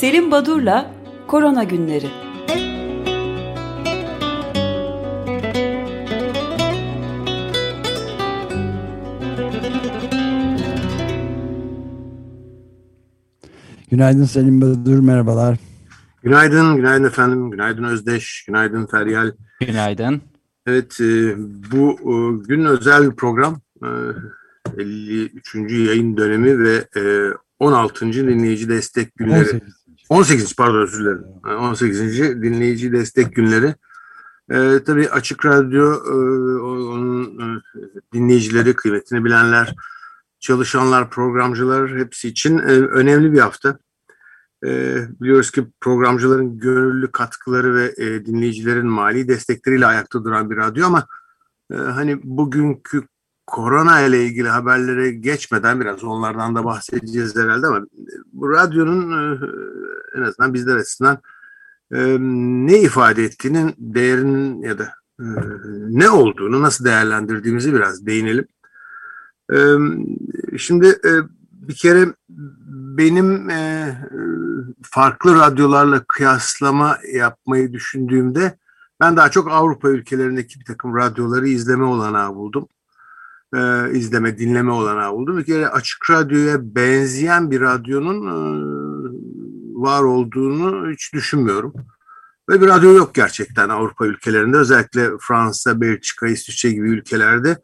Selim Badur'la Korona Günleri. Günaydın Selim Badur, merhabalar. Günaydın, günaydın efendim. Günaydın Özdeş, günaydın Feriyal. Günaydın. Evet, bu gün özel bir program. 53. yayın dönemi ve 16. dinleyici destek günleri. 18. dinleyici destek günleri. Tabii Açık Radyo, onun dinleyicileri, kıymetini bilenler, çalışanlar, programcılar hepsi için önemli bir hafta. Biliyoruz ki programcıların gönüllü katkıları ve dinleyicilerin mali destekleriyle ayakta duran bir radyo ama hani bugünkü korona ile ilgili haberlere geçmeden biraz onlardan da bahsedeceğiz herhalde ama bu radyonun en azından bizler açısından ne ifade ettiğinin, değerinin ya da ne olduğunu, nasıl değerlendirdiğimizi biraz değinelim. Şimdi bir kere benim farklı radyolarla kıyaslama yapmayı düşündüğümde ben daha çok Avrupa ülkelerindeki bir takım radyoları dinleme olanağı buldum. Bir kere Açık Radyo'ya benzeyen bir radyonun var olduğunu hiç düşünmüyorum. Böyle bir radyo yok gerçekten Avrupa ülkelerinde. Özellikle Fransa, Belçika, İsviçre gibi ülkelerde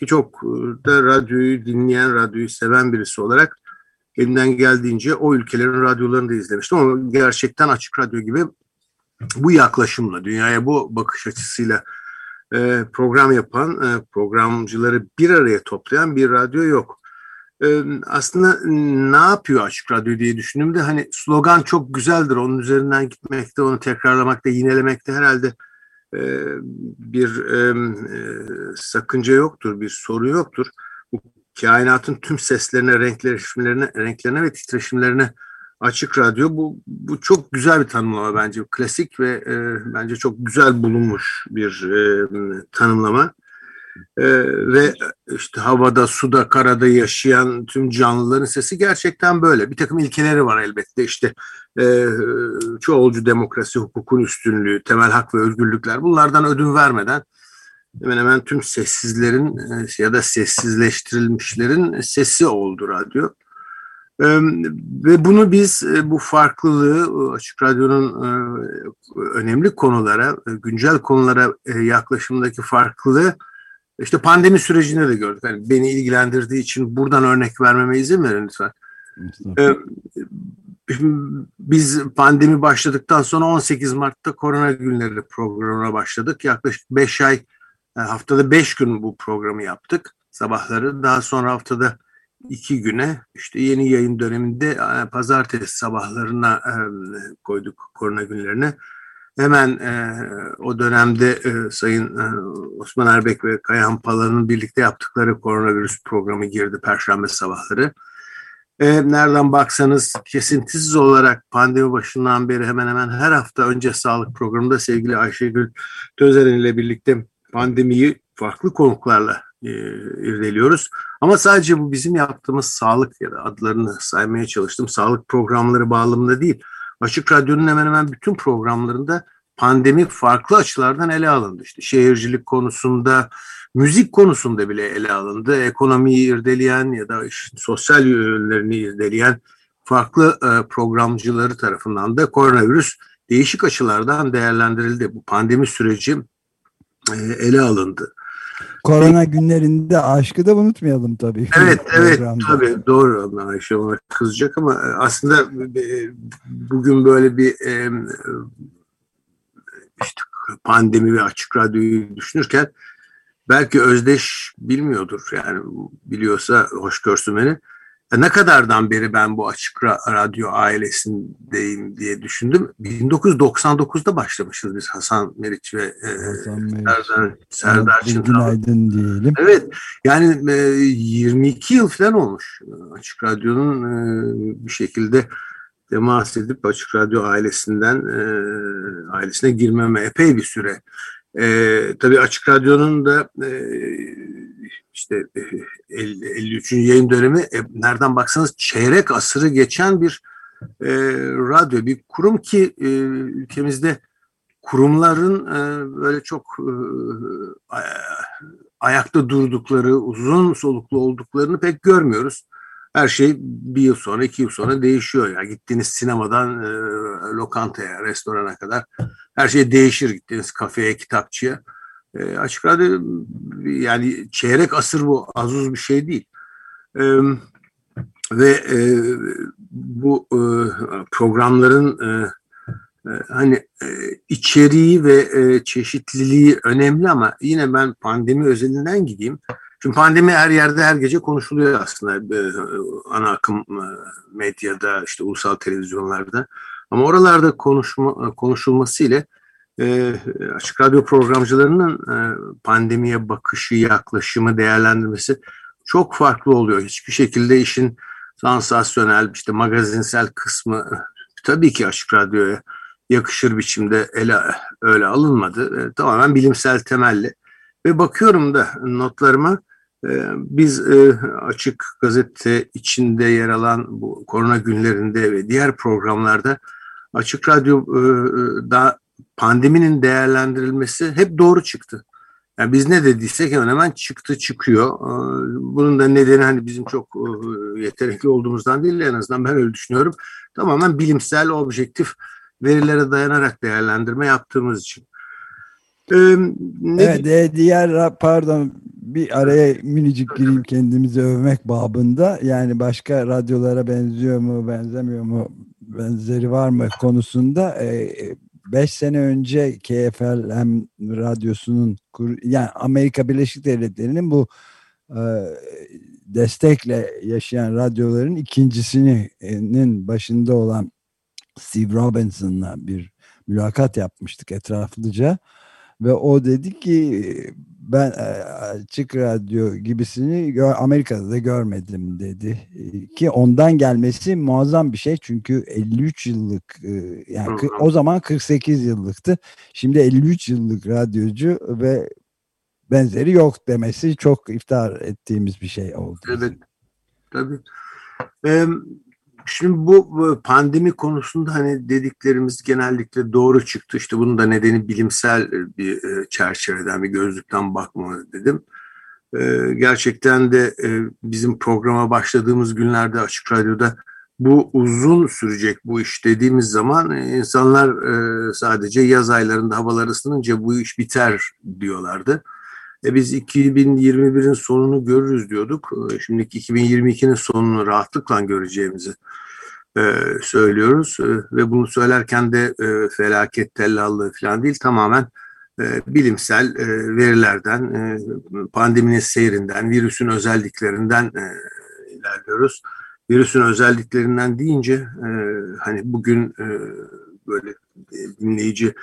ki çok da radyoyu dinleyen, radyoyu seven birisi olarak elimden geldiğince o ülkelerin radyolarını da izlemiştim. Ama gerçekten Açık Radyo gibi bu yaklaşımla, dünyaya bu bakış açısıyla program yapan, programcıları bir araya toplayan bir radyo yok. Aslında ne yapıyor Açık Radyo diye düşündüğümde hani slogan çok güzeldir. Onun üzerinden gitmekte, onu tekrarlamakta, yinelemekte herhalde bir sakınca yoktur, bir soru yoktur. Bu kainatın tüm seslerine, renklerine ve titreşimlerine Açık Radyo. Bu çok güzel bir tanımlama bence. Klasik ve bence çok güzel bulunmuş bir tanımlama. Ve işte havada, suda, karada yaşayan tüm canlıların sesi gerçekten böyle. Bir takım ilkeleri var elbette. İşte çoğulcu demokrasi, hukukun üstünlüğü, temel hak ve özgürlükler. Bunlardan ödün vermeden hemen hemen tüm sessizlerin ya da sessizleştirilmişlerin sesi oldu radyo. Ve bunu biz bu farklılığı Açık Radyo'nun önemli konulara, güncel konulara yaklaşımındaki farklılığı işte pandemi sürecinde de gördük. Yani beni ilgilendirdiği için buradan örnek vermeme izin verin lütfen. Biz pandemi başladıktan sonra 18 Mart'ta Korona Günleri programına başladık. Yaklaşık 5 ay, haftada 5 gün bu programı yaptık sabahları. Daha sonra haftada 2 güne, işte yeni yayın döneminde pazartesi sabahlarına koyduk Korona Günlerini. Hemen o dönemde Sayın Osman Erbek ve Kayahan Pala'nın birlikte yaptıkları koronavirüs programı girdi Perşembe sabahları. Nereden baksanız kesintisiz olarak pandemi başından beri hemen hemen her hafta Önce Sağlık programında sevgili Ayşegül Tözelen ile birlikte pandemiyi farklı konuklarla irdeliyoruz. Ama sadece bu bizim yaptığımız sağlık ya da adlarını saymaya çalıştım sağlık programları bağlamında değil. Açık Radyo'nun hemen hemen bütün programlarında pandemi farklı açılardan ele alındı. İşte şehircilik konusunda, müzik konusunda bile ele alındı. Ekonomiyi irdeleyen ya da işte sosyal yönlerini irdeleyen farklı programcıları tarafından da koronavirüs değişik açılardan değerlendirildi. Bu pandemi süreci ele alındı. Korona günlerinde aşkı da unutmayalım tabii. Evet tabii doğru. Ayşe ona kızacak ama aslında bugün böyle bir işte pandemi ve Açık Radyo'yu düşünürken belki Özdeş bilmiyordur yani biliyorsa hoş görsün beni. Ne kadardan beri ben bu Açık Radyo ailesindeyim diye düşündüm. 1999'da başlamışız biz Hasan Meriç ve Serdar Çınar. Günaydın diyelim. Evet yani 22 yıl falan olmuş Açık Radyo'nun bir şekilde temas edip Açık Radyo ailesine girmeme epey bir süre. Tabii Açık Radyo'nun da işte 53. yayın dönemi nereden baksanız çeyrek asırı geçen bir radyo bir kurum ki ülkemizde kurumların böyle çok ayakta durdukları, uzun soluklu olduklarını pek görmüyoruz. Her şey bir yıl sonra, 2 yıl sonra değişiyor. Yani gittiğiniz sinemadan lokantaya, restorana kadar her şey değişir. Gittiğiniz kafeye, kitapçıya. Açık radyo yani çeyrek asır bu, az uz bir şey değil. Ve bu programların hani içeriği ve çeşitliliği önemli ama yine ben pandemi özelinden gideyim. Çünkü pandemi her yerde, her gece konuşuluyor aslında. Ana akım medyada, işte ulusal televizyonlarda. Ama oralarda konuşulması ile Açık Radyo programcılarının pandemiye bakışı, yaklaşımı, değerlendirmesi çok farklı oluyor. Hiçbir şekilde işin sansasyonel, işte magazinsel kısmı tabii ki Açık Radyo'ya yakışır biçimde öyle alınmadı. Tamamen bilimsel temelli. Ve bakıyorum da notlarıma, biz Açık Gazete içinde yer alan bu korona günlerinde ve diğer programlarda Açık Radyo'da pandeminin değerlendirilmesi hep doğru çıktı. Yani biz ne dediysek hemen çıkıyor. Bunun da nedeni hani bizim çok yetenekli olduğumuzdan değil, en azından ben öyle düşünüyorum. Tamamen bilimsel, objektif verilere dayanarak değerlendirme yaptığımız için. Evet, bir araya minicik gireyim kendimizi övmek babında. Yani başka radyolara benziyor mu, benzemiyor mu, benzeri var mı konusunda 5 sene önce KFLM radyosunun, yani Amerika Birleşik Devletleri'nin bu destekle yaşayan radyoların ikincisinin başında olan Steve Robinson'la bir mülakat yapmıştık etraflıca. Ve o dedi ki ben Açık Radyo gibisini Amerika'da da görmedim dedi. Ki ondan gelmesi muazzam bir şey. Çünkü 53 yıllık yani o zaman 48 yıllıktı. Şimdi 53 yıllık radyocu ve benzeri yok demesi çok iftihar ettiğimiz bir şey oldu. Evet. Tabii. Şimdi bu pandemi konusunda hani dediklerimiz genellikle doğru çıktı. İşte bunun da nedeni bilimsel bir çerçeveden, bir gözlükten bakma dedim. Gerçekten de bizim programa başladığımız günlerde Açık Radyo'da bu uzun sürecek bu iş dediğimiz zaman insanlar sadece yaz aylarında havalar ısınınca bu iş biter diyorlardı. Biz 2021'in sonunu görürüz diyorduk. Şimdiki 2022'nin sonunu rahatlıkla göreceğimizi söylüyoruz. Ve bunu söylerken de felaket tellallığı falan değil, tamamen bilimsel verilerden, pandeminin seyrinden, virüsün özelliklerinden ilerliyoruz. Virüsün özelliklerinden deyince hani bugün böyle dinleyici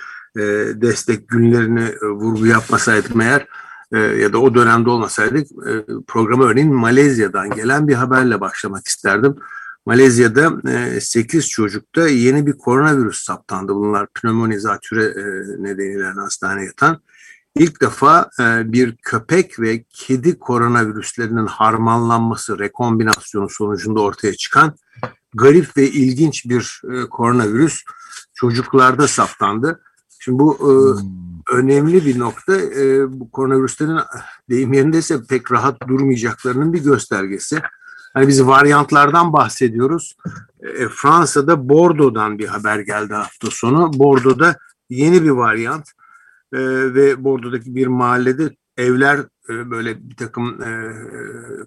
destek günlerini vurgu yapmasaydım eğer, ya da o dönemde olmasaydık, programa örneğin Malezya'dan gelen bir haberle başlamak isterdim. Malezya'da 8 çocukta yeni bir koronavirüs saptandı. Bunlar pnömoni, zatüre nedeniyle hastaneye yatan. İlk defa bir köpek ve kedi koronavirüslerinin harmanlanması, rekombinasyonu sonucunda ortaya çıkan garip ve ilginç bir koronavirüs çocuklarda saptandı. Şimdi bu önemli bir nokta. Bu koronavirüslerin deyim yerindeyse pek rahat durmayacaklarının bir göstergesi. Hani biz varyantlardan bahsediyoruz. Fransa'da Bordeaux'dan bir haber geldi hafta sonu. Bordeaux'da yeni bir varyant ve Bordeaux'daki bir mahallede evler böyle bir takım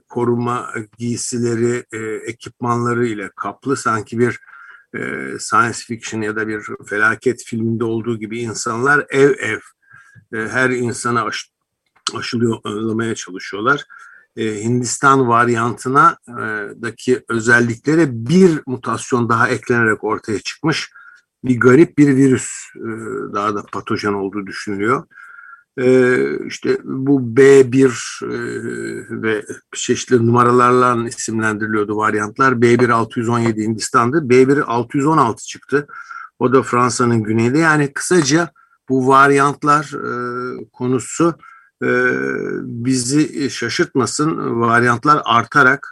koruma giysileri, ekipmanları ile kaplı, sanki bir science fiction ya da bir felaket filminde olduğu gibi insanlar ev her insana aşılamaya çalışıyorlar. Hindistan varyantına daki özelliklere bir mutasyon daha eklenerek ortaya çıkmış bir garip bir virüs, daha da patojen olduğu düşünülüyor. İşte bu B1 ve çeşitli numaralarla isimlendiriliyordu varyantlar. B1-617 Hindistan'dı. B1-616 çıktı. O da Fransa'nın güneyinde. Yani kısaca bu varyantlar konusu bizi şaşırtmasın. Varyantlar artarak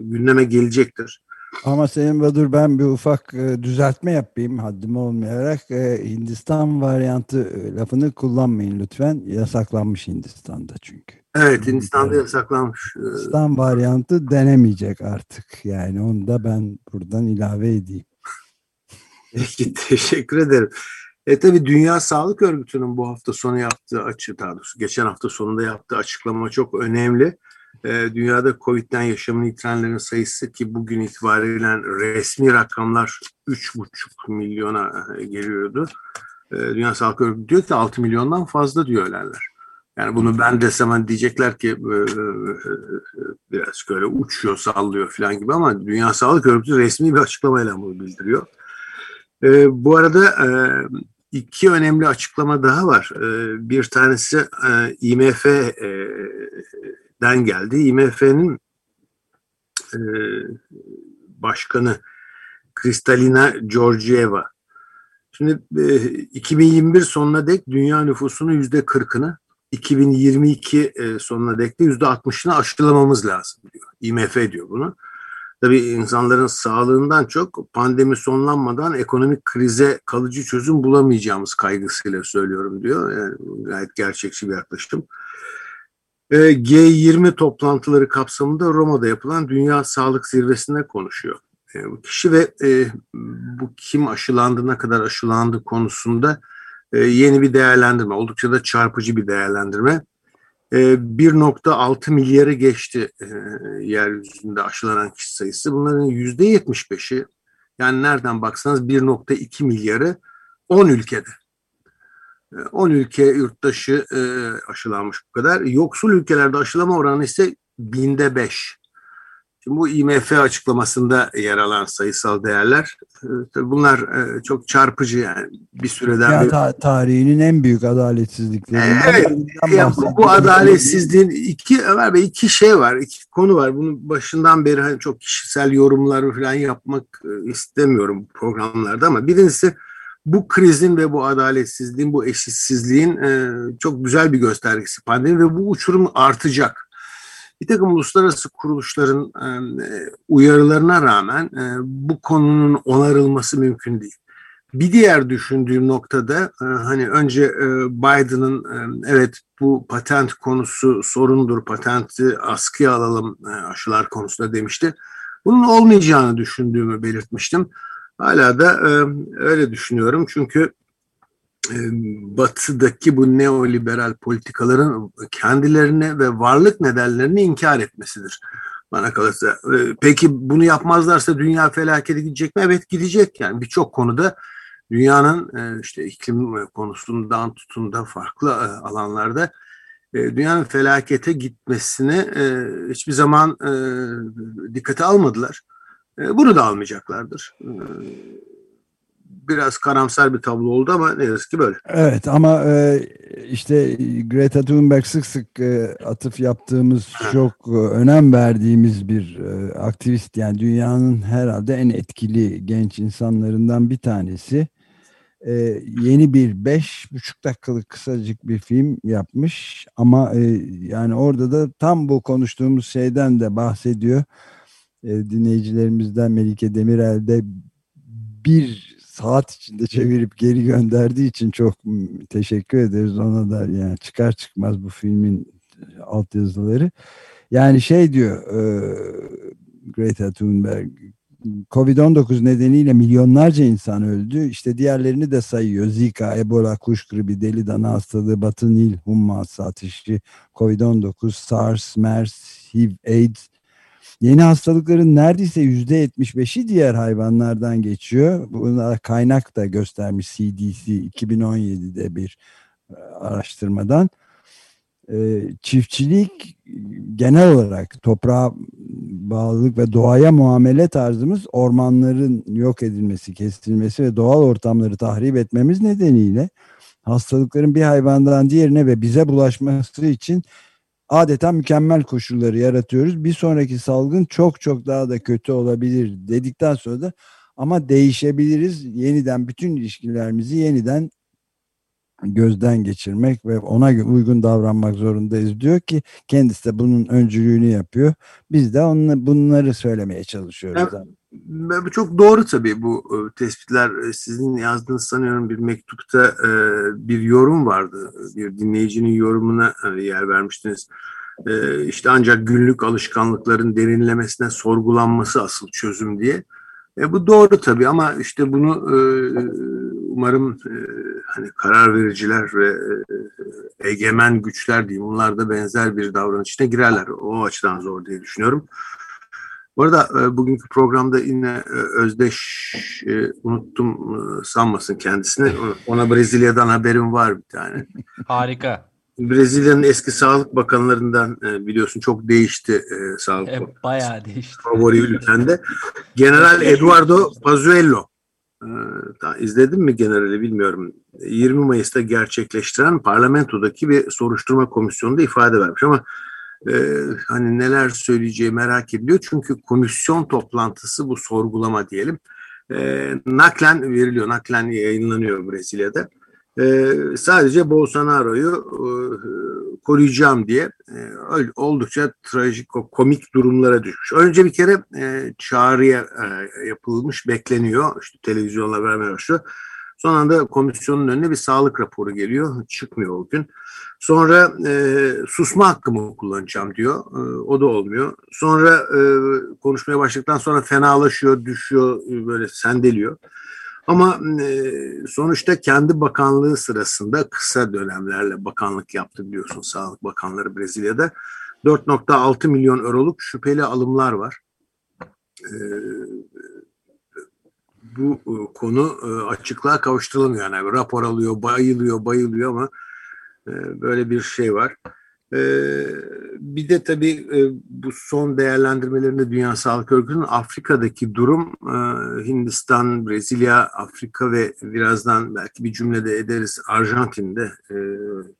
gündeme gelecektir. Ama Selim Badur, ben bir ufak düzeltme yapayım haddim olmayarak. Hindistan varyantı lafını kullanmayın lütfen. Yasaklanmış Hindistan'da çünkü. Evet, Hindistan'da yasaklanmış. Hindistan varyantı denemeyecek artık. Yani onu da ben buradan ilave edeyim. Peki, teşekkür ederim. Tabii Dünya Sağlık Örgütü'nün bu hafta sonu yaptığı geçen hafta sonunda yaptığı açıklama çok önemli. Dünyada COVID'den yaşamını yitirenlerin sayısı, ki bugün itibariyle resmi rakamlar 3,5 milyona geliyordu. Dünya Sağlık Örgütü diyor ki 6 milyondan fazla diyor ölenler. Yani bunu ben desem diyecekler ki biraz böyle uçuyor, sallıyor falan gibi, ama Dünya Sağlık Örgütü resmi bir açıklamayla bunu bildiriyor. Bu arada iki önemli açıklama daha var. Bir tanesi IMF'den geldi. IMF'nin başkanı Kristalina Georgieva. Şimdi 2021 sonuna dek dünya nüfusunun %40'ını, 2022 sonuna dek de %60'ını aşılamamız lazım diyor. IMF diyor bunu. Tabii insanların sağlığından çok pandemi sonlanmadan ekonomik krize kalıcı çözüm bulamayacağımız kaygısıyla söylüyorum diyor. Yani gayet gerçekçi bir yaklaşım. G20 toplantıları kapsamında Roma'da yapılan Dünya Sağlık Zirvesi'nde konuşuyor. Bu kişi ve bu kim aşılandı, ne kadar aşılandı konusunda yeni bir değerlendirme, oldukça da çarpıcı bir değerlendirme. 1.6 milyarı geçti yeryüzünde aşılanan kişi sayısı. Bunların %75'i, yani nereden baksanız 1.2 milyarı 10 ülkede. 10 ülke yurttaşı aşılanmış bu kadar. Yoksul ülkelerde aşılama oranı ise 1/5. Şimdi bu IMF açıklamasında yer alan sayısal değerler, bunlar çok çarpıcı yani bir süreden beri. Tarihinin en büyük adaletsizliklerinden. Evet, yani bu adaletsizliğin iki şey var, iki konu var. Bunun başından beri hani çok kişisel yorumlar falan yapmak istemiyorum programlarda, ama birincisi bu krizin ve bu adaletsizliğin, bu eşitsizliğin çok güzel bir göstergesi pandemi ve bu uçurum artacak. Bir takım uluslararası kuruluşların uyarılarına rağmen bu konunun onarılması mümkün değil. Bir diğer düşündüğüm noktada hani önce Biden'ın evet bu patent konusu sorundur, patenti askıya alalım aşılar konusunda demişti. Bunun olmayacağını düşündüğümü belirtmiştim. Hala da öyle düşünüyorum çünkü Batı'daki bu neoliberal politikaların kendilerine ve varlık nedenlerini inkar etmesidir bana kalırsa. Peki bunu yapmazlarsa dünya felakete gidecek mi? Evet, gidecek yani. Birçok konuda dünyanın, işte iklim konusundan tutun da farklı alanlarda dünyanın felakete gitmesini hiçbir zaman dikkate almadılar. Bunu da almayacaklardır. Biraz karamsar bir tablo oldu ama ne yazık ki böyle. Evet, ama işte Greta Thunberg sık sık atıf yaptığımız, çok önem verdiğimiz bir aktivist. Yani dünyanın herhalde en etkili genç insanlarından bir tanesi. Yeni bir 5,5 dakikalık kısacık bir film yapmış. Ama yani orada da tam bu konuştuğumuz şeyden de bahsediyor. Dinleyicilerimizden Melike Demirel de bir saat içinde çevirip geri gönderdiği için çok teşekkür ederiz ona da. Yani çıkar çıkmaz bu filmin altyazıları. Yani şey diyor Greta Thunberg, Covid-19 nedeniyle milyonlarca insan öldü. İşte diğerlerini de sayıyor. Zika, Ebola, kuş gribi, deli dana hastalığı, Batı Nil humması ateşi, Covid-19, SARS, MERS, HIV, AIDS. Yeni hastalıkların neredeyse %75'i diğer hayvanlardan geçiyor. Buna kaynak da göstermiş CDC 2017'de bir araştırmadan. Çiftçilik, genel olarak toprağa bağlılık ve doğaya muamele tarzımız, ormanların yok edilmesi, kesilmesi ve doğal ortamları tahrip etmemiz nedeniyle hastalıkların bir hayvandan diğerine ve bize bulaşması için adeta mükemmel koşulları yaratıyoruz. Bir sonraki salgın çok daha da kötü olabilir dedikten sonra da, ama değişebiliriz. Yeniden bütün ilişkilerimizi yeniden gözden geçirmek ve ona uygun davranmak zorundayız diyor ki, kendisi de bunun öncülüğünü yapıyor. Biz de bunları söylemeye çalışıyoruz. Evet, Çok doğru tabii bu tespitler. Sizin yazdığınız sanıyorum bir mektupta bir yorum vardı. Bir dinleyicinin yorumuna yer vermiştiniz. İşte ancak günlük alışkanlıkların derinlemesine sorgulanması asıl çözüm diye. Bu doğru tabii ama işte bunu umarım hani karar vericiler ve egemen güçler diyeyim, onlar da benzer bir davranışına girerler. O açıdan zor diye düşünüyorum. Bu arada bugünkü programda yine Özdeş, unuttum sanmasın kendisini. Ona Brezilya'dan haberim var bir tane. Harika. Brezilya'nın eski sağlık bakanlarından biliyorsun çok değişti sağlık bakanı. Bayağı değişti. Favori ülkende. General Eduardo Pazuello. İzledin mi generali bilmiyorum. 20 Mayıs'ta gerçekleştiren parlamentodaki bir soruşturma komisyonunda ifade vermiş ama hani neler söyleyeceği merak ediliyor. Çünkü komisyon toplantısı, bu sorgulama diyelim, naklen veriliyor, naklen yayınlanıyor Brezilya'da. Sadece Bolsonaro'yu koruyacağım diye oldukça trajik, komik durumlara düşmüş. Önce bir kere çağrıya yapılmış, bekleniyor. İşte televizyonla vermeye başlıyor. Son anda komisyonun önüne bir sağlık raporu geliyor. Çıkmıyor o gün. Sonra susma hakkımı kullanacağım diyor. O da olmuyor. Sonra konuşmaya başladıktan sonra fenalaşıyor, düşüyor, böyle sendeliyor. Ama sonuçta kendi bakanlığı sırasında kısa dönemlerle bakanlık yaptı biliyorsun sağlık bakanları Brezilya'da. 4.6 milyon euroluk şüpheli alımlar var. Bu konu açıklığa kavuşturulamıyor. Yani rapor alıyor, bayılıyor ama böyle bir şey var. Bir de tabii bu son değerlendirmelerinde Dünya Sağlık Örgütü'nün Afrika'daki durum, Hindistan, Brezilya, Afrika ve birazdan belki bir cümlede ederiz Arjantin'de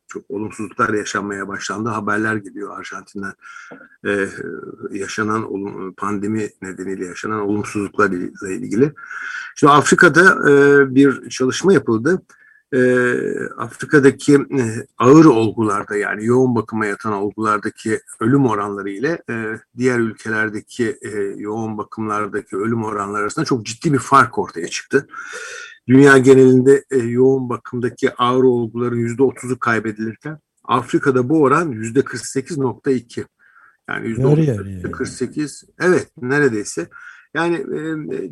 çok olumsuzluklar yaşanmaya başlandı. Haberler geliyor Arjantin'den yaşanan pandemi nedeniyle yaşanan olumsuzluklarla ilgili. Şimdi Afrika'da bir çalışma yapıldı. Afrika'daki ağır olgularda, yani yoğun bakıma yatan olgulardaki ölüm oranları ile diğer ülkelerdeki yoğun bakımlardaki ölüm oranları arasında çok ciddi bir fark ortaya çıktı. Dünya genelinde yoğun bakımdaki ağır olguların %30'u kaybedilirken Afrika'da bu oran %48.2. Yani %48, evet, neredeyse. Yani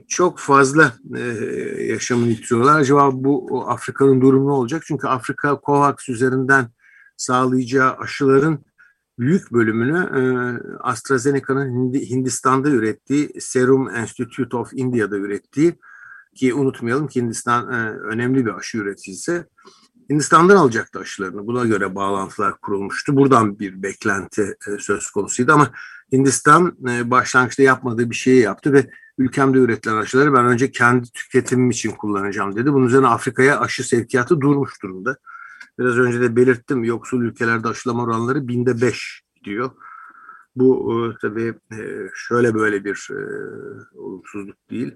çok fazla yaşamını yitiriyorlar. Acaba bu Afrika'nın durumu ne olacak? Çünkü Afrika COVAX üzerinden sağlayacağı aşıların büyük bölümünü AstraZeneca'nın Hindistan'da ürettiği, Serum Institute of India'da ürettiği, ki unutmayalım ki Hindistan önemli bir aşı üreticisi, Hindistan'dan alacaktı aşılarını. Buna göre bağlantılar kurulmuştu. Buradan bir beklenti söz konusuydu ama Hindistan başlangıçta yapmadığı bir şeyi yaptı ve ülkemde üretilen aşıları ben önce kendi tüketimim için kullanacağım dedi. Bunun üzerine Afrika'ya aşı sevkiyatı durmuş durumda. Biraz önce de belirttim, yoksul ülkelerde aşılama oranları 5/1000 diyor. Bu tabii şöyle böyle bir olumsuzluk değil.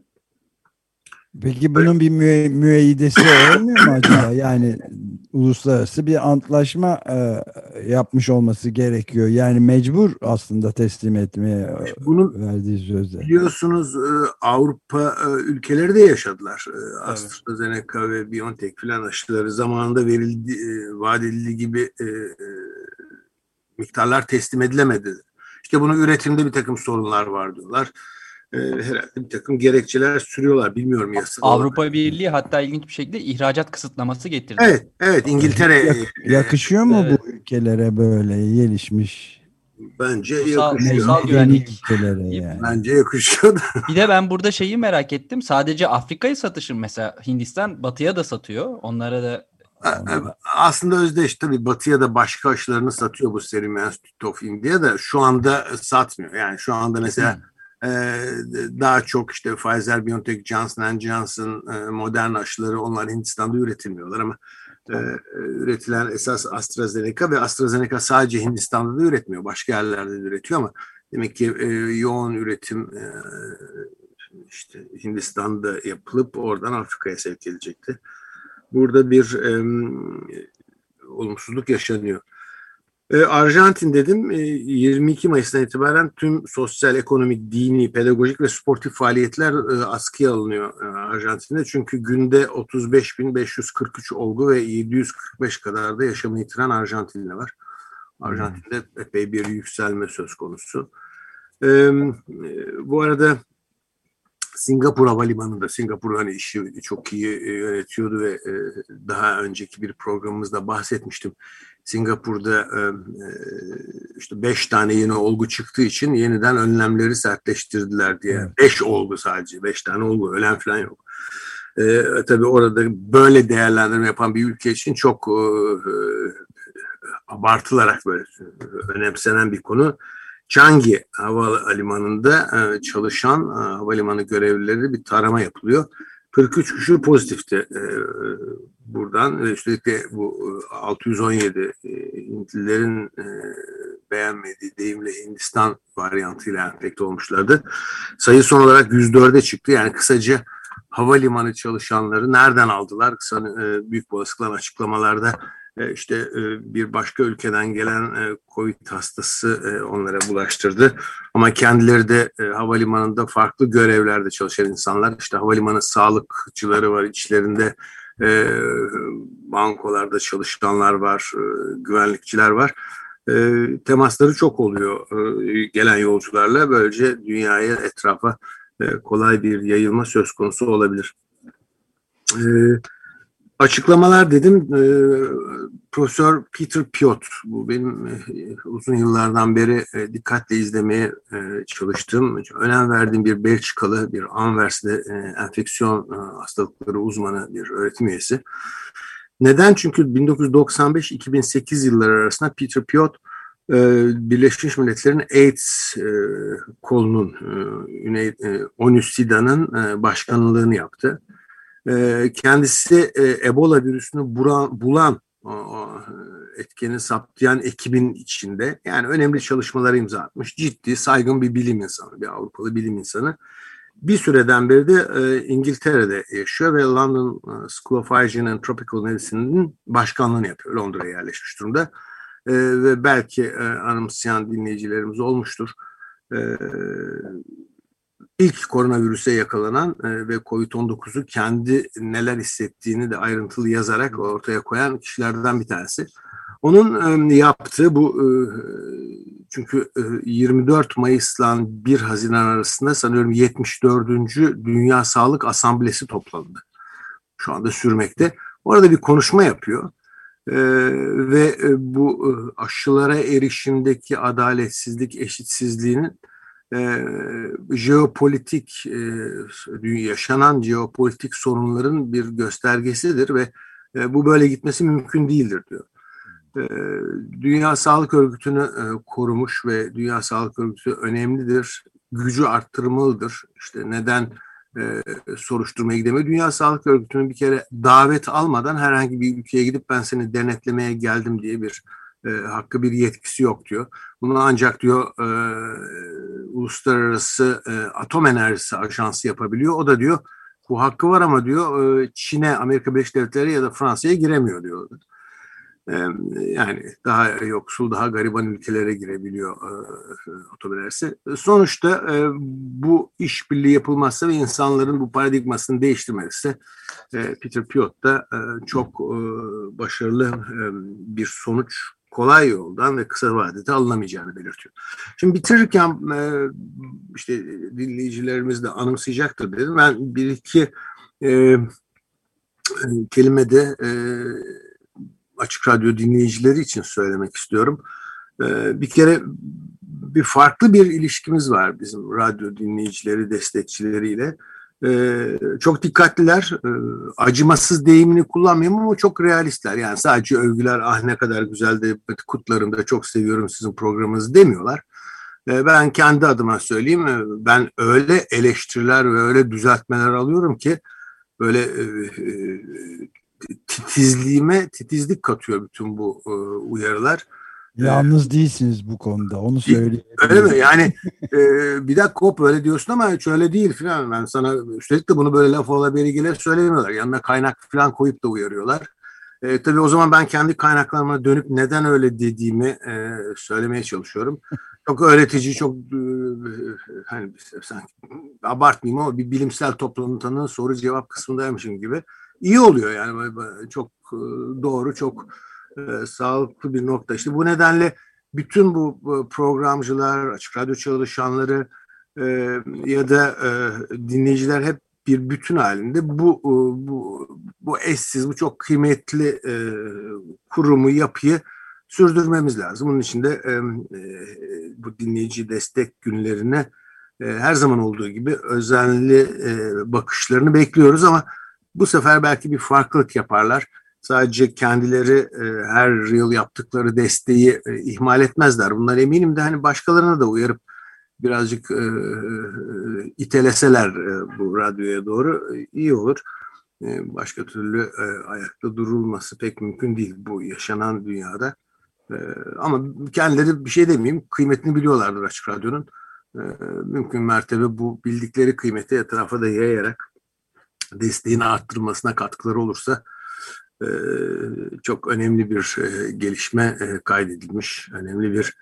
Peki bunun bir müeyyidesi olmuyor mu acaba? Yani uluslararası bir antlaşma yapmış olması gerekiyor. Yani mecbur aslında teslim etmeye bunu verdiği sözler. Biliyorsunuz Avrupa ülkeleri de yaşadılar. Evet. AstraZeneca ve BioNTech filan aşıları zamanında verildi, vadeli gibi miktarlar teslim edilemedi. İşte bunu üretimde bir takım sorunlar var diyorlar. Herhalde bir takım gerekçeler sürüyorlar. Bilmiyorum yasal. Avrupa Birliği hatta ilginç bir şekilde ihracat kısıtlaması getirdi. Evet İngiltere. Yakışıyor mu bu ülkelere böyle gelişmiş? Bence yakışıyor. Bence yakışıyor da. Bir de ben burada şeyi merak ettim. Sadece Afrika'yı satışın mesela Hindistan Batı'ya da satıyor. Onlara da. Aslında Özdeş tabii Batı'ya da başka aşılarını satıyor bu Serum Institute of India da şu anda satmıyor. Yani şu anda mesela daha çok işte Pfizer, BioNTech, Johnson & Johnson, Moderna aşıları, onlar Hindistan'da üretilmiyorlar ama üretilen esas AstraZeneca ve AstraZeneca sadece Hindistan'da da üretmiyor. Başka yerlerde de üretiyor ama demek ki yoğun üretim işte Hindistan'da yapılıp oradan Afrika'ya sevk edilecekti. Burada bir olumsuzluk yaşanıyor. Arjantin dedim, 22 Mayıs'tan itibaren tüm sosyal, ekonomik, dini, pedagojik ve sportif faaliyetler askıya alınıyor Arjantin'de. Çünkü günde 35.543 olgu ve 745 kadar da yaşamını yitiren Arjantinli var. Arjantin'de epey bir yükselme söz konusu. Bu arada Singapur Havalimanı'nda, Singapur hani işi çok iyi yönetiyordu ve daha önceki bir programımızda bahsetmiştim. Singapur'da işte 5 tane yeni olgu çıktığı için yeniden önlemleri sertleştirdiler diye. 5 olgu sadece, 5 tane olgu, ölen falan yok. Tabii orada böyle değerlendirme yapan bir ülke için çok abartılarak böyle önemsenen bir konu. Changi Havalimanı'nda çalışan havalimanı görevlileri bir tarama yapılıyor. 43 kişi pozitifti buradan. Üstelik de bu 617 Hintlilerin beğenmediği deyimle Hindistan varyantıyla enfekte olmuşlardı. Sayı son olarak 104'e çıktı. Yani kısaca havalimanı çalışanları nereden aldılar? Büyük olasılıkla açıklamalarda İşte bir başka ülkeden gelen COVID hastası onlara bulaştırdı. Ama kendileri de havalimanında farklı görevlerde çalışan insanlar. İşte havalimanı sağlıkçıları var içlerinde, bankolarda çalışanlar var, güvenlikçiler var. Temasları çok oluyor gelen yolcularla. Böylece dünyaya, etrafa kolay bir yayılma söz konusu olabilir. Açıklamalar dedim, Profesör Peter Piot, bu benim uzun yıllardan beri dikkatle izlemeye çalıştığım, önem verdiğim bir Belçikalı, bir Anvers'de enfeksiyon hastalıkları uzmanı bir öğretim üyesi. Neden? Çünkü 1995-2008 yılları arasında Peter Piot, Birleşmiş Milletler'in AIDS kolunun, ONU SIDA'nın başkanlığını yaptı. Kendisi Ebola virüsünü bulan etkeni saptayan ekibin içinde, yani önemli çalışmalara imza atmış, ciddi, saygın bir bilim insanı, bir Avrupalı bilim insanı. Bir süreden beri de İngiltere'de yaşıyor ve London School of Hygiene and Tropical Medicine'in başkanlığını yapıyor. Londra'ya yerleşmiş durumda ve belki anımsayan dinleyicilerimiz olmuştur. İlk koronavirüse yakalanan ve COVID-19'u kendi neler hissettiğini de ayrıntılı yazarak ortaya koyan kişilerden bir tanesi. Onun yaptığı bu, çünkü 24 Mayıs'la 1 Haziran arasında sanıyorum 74. Dünya Sağlık Asamblesi toplandı. Şu anda sürmekte. Orada bir konuşma yapıyor. Ve bu aşılara erişimdeki adaletsizlik, eşitsizliğinin jeopolitik, yaşanan jeopolitik sorunların bir göstergesidir ve bu böyle gitmesi mümkün değildir diyor. Dünya Sağlık Örgütü'nü korumuş ve Dünya Sağlık Örgütü önemlidir, gücü arttırmalıdır. İşte neden soruşturmaya gidemiyor? Dünya Sağlık Örgütü'nün bir kere davet almadan herhangi bir ülkeye gidip ben seni denetlemeye geldim diye bir hakkı, bir yetkisi yok diyor. Bunu ancak diyor Uluslararası Atom Enerjisi Ajansı yapabiliyor. O da diyor bu hakkı var ama diyor Çin'e, Amerika Birleşik Devletleri ya da Fransa'ya giremiyor diyor. Yani daha yoksul, daha gariban ülkelere girebiliyor atom enerjisi. Sonuçta bu işbirliği yapılmazsa ve insanların bu paradigmasını değiştirmezse Peter Piot da çok başarılı bir sonuç kolay yoldan ve kısa vadede alınamayacağını belirtiyor. Şimdi bitirirken işte dinleyicilerimiz de anımsayacaktır dedim. Ben bir iki kelimede Açık Radyo dinleyicileri için söylemek istiyorum. Bir kere bir farklı bir ilişkimiz var bizim radyo dinleyicileri, destekçileriyle. Çok dikkatliler, acımasız deyimini kullanmayayım ama çok realistler. Yani sadece övgüler, ah ne kadar güzel de kutlarım da çok seviyorum sizin programınızı demiyorlar. Ben kendi adıma söyleyeyim, ben öyle eleştiriler ve öyle düzeltmeler alıyorum ki böyle titizlik katıyor bütün bu uyarılar. Yalnız değilsiniz bu konuda, onu söyleyeyim. Öyle mi? Yani bir dakika hop öyle diyorsun ama şöyle değil filan. Ben sana üstelik de bunu böyle laf ola belirgile söylemiyorlar. Yanına kaynak filan koyup da uyarıyorlar. Tabii o zaman ben kendi kaynaklarıma dönüp neden öyle dediğimi söylemeye çalışıyorum. Çok öğretici, çok hani sanki abartmayayım ama bir bilimsel toplantının soru cevap kısmındaymışım gibi. İyi oluyor yani, çok doğru, çok sağlıklı bir nokta. İşte bu nedenle bütün bu programcılar, açık radyo çalışanları ya da dinleyiciler hep bir bütün halinde bu eşsiz, bu çok kıymetli kurumu, yapıyı sürdürmemiz lazım. Bunun için de bu dinleyici destek günlerine her zaman olduğu gibi özenli bakışlarını bekliyoruz ama bu sefer belki bir farklılık yaparlar. Sadece kendileri her yıl yaptıkları desteği ihmal etmezler. Bunlar eminim de hani başkalarına da uyarıp birazcık iteleseler bu radyoya doğru iyi olur. Başka türlü ayakta durulması pek mümkün değil bu yaşanan dünyada. Ama kendileri bir şey demeyeyim, kıymetini biliyorlardır Açık Radyo'nun. Mümkün mertebe bu bildikleri kıymeti etrafa da yayarak desteğin arttırmasına katkıları olursa çok önemli bir gelişme kaydedilmiş, önemli bir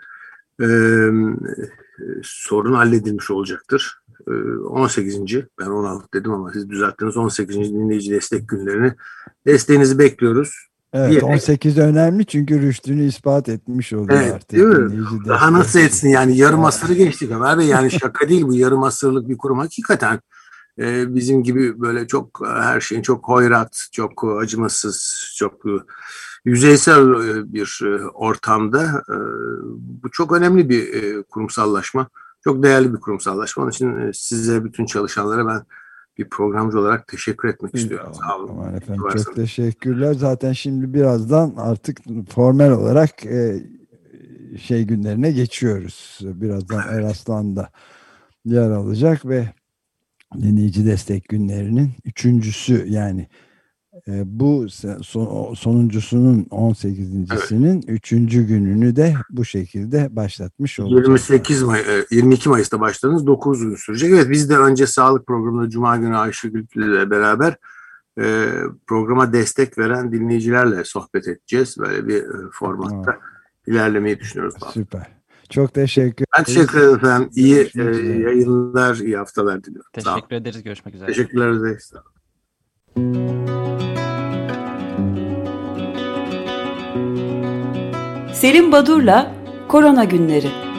sorun halledilmiş olacaktır. 18. ben 16 dedim ama siz düzelttiniz, 18. dinleyici destek günlerini, desteğinizi bekliyoruz. Evet, diyerek. 18 önemli çünkü rüştünü ispat etmiş oluyor, evet, artık. Değil mi? Daha nasıl etsin yani, yarım asırı geçtik Ömer Bey, yani şaka değil bu, yarım asırlık bir kurum hakikaten. Bizim gibi böyle çok her şeyin çok hoyrat, çok acımasız, çok yüzeysel bir ortamda bu çok önemli bir kurumsallaşma. Çok değerli bir kurumsallaşma. Onun için size, bütün çalışanlara ben bir programcı olarak teşekkür etmek istiyorum. Sağ olun. Aman efendim, çok teşekkürler. Zaten şimdi birazdan artık formel olarak şey günlerine geçiyoruz. Birazdan Eraslan'da yer alacak ve dinleyici destek günlerinin üçüncüsü, yani bu sonuncusunun 18.sinin üçüncü gününü de bu şekilde başlatmış olacağız. 22 Mayıs'ta başladınız, 9 gün sürecek. Evet, biz de önce sağlık programında Cuma günü Ayşegül ile beraber programa destek veren dinleyicilerle sohbet edeceğiz. Böyle bir formatta ilerlemeyi düşünüyoruz. Süper. Çok teşekkür ederim. Ben teşekkür ederim efendim. İyi yayınlar, iyi haftalar diliyorum. Teşekkür ederiz. Görüşmek üzere. Teşekkürler Özdeş. Selim Badur'la Korona Günleri.